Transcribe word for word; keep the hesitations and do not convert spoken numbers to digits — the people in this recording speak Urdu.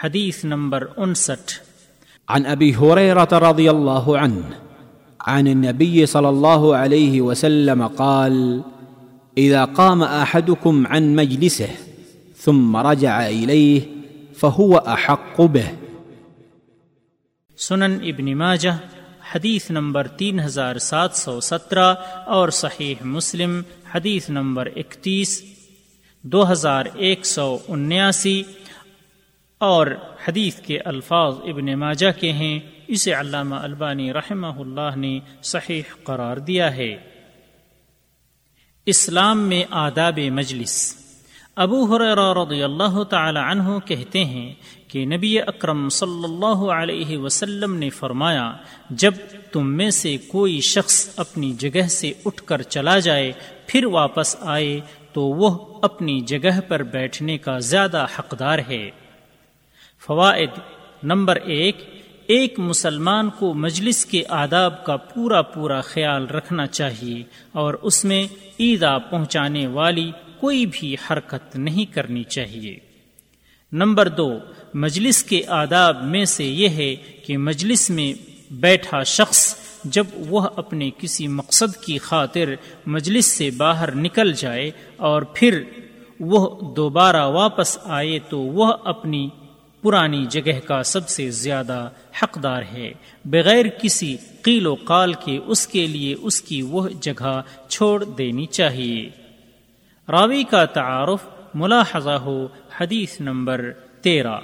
حدیث نمبر انسٹھ۔ عن ابی ہریرہ رضی اللہ عنہ عن النبی صلی اللہ علیہ وسلم قال اذا قام احدكم عن مجلسه ثم رجع الیہ فهو احق به۔ سنن ابن ماجہ حدیث نمبر تین ہزار سات سو سترہ اور صحیح مسلم حدیث نمبر اکتیس دو ہزار ایک سو انیاسی، اور حدیث کے الفاظ ابن ماجہ کے ہیں، اسے علامہ البانی رحمہ اللہ نے صحیح قرار دیا ہے۔ اسلام میں آداب مجلس۔ ابو ہریرہ رضی اللہ تعالی عنہ کہتے ہیں کہ نبی اکرم صلی اللہ علیہ وسلم نے فرمایا، جب تم میں سے کوئی شخص اپنی جگہ سے اٹھ کر چلا جائے پھر واپس آئے تو وہ اپنی جگہ پر بیٹھنے کا زیادہ حقدار ہے۔ فوائد نمبر ایک، ایک مسلمان کو مجلس کے آداب کا پورا پورا خیال رکھنا چاہیے اور اس میں ایذا پہنچانے والی کوئی بھی حرکت نہیں کرنی چاہیے۔ نمبر دو، مجلس کے آداب میں سے یہ ہے کہ مجلس میں بیٹھا شخص جب وہ اپنے کسی مقصد کی خاطر مجلس سے باہر نکل جائے اور پھر وہ دوبارہ واپس آئے تو وہ اپنی پرانی جگہ کا سب سے زیادہ حقدار ہے، بغیر کسی قیل و قال کے اس کے لیے اس کی وہ جگہ چھوڑ دینی چاہیے۔ راوی کا تعارف ملاحظہ ہو، حدیث نمبر تیرہ۔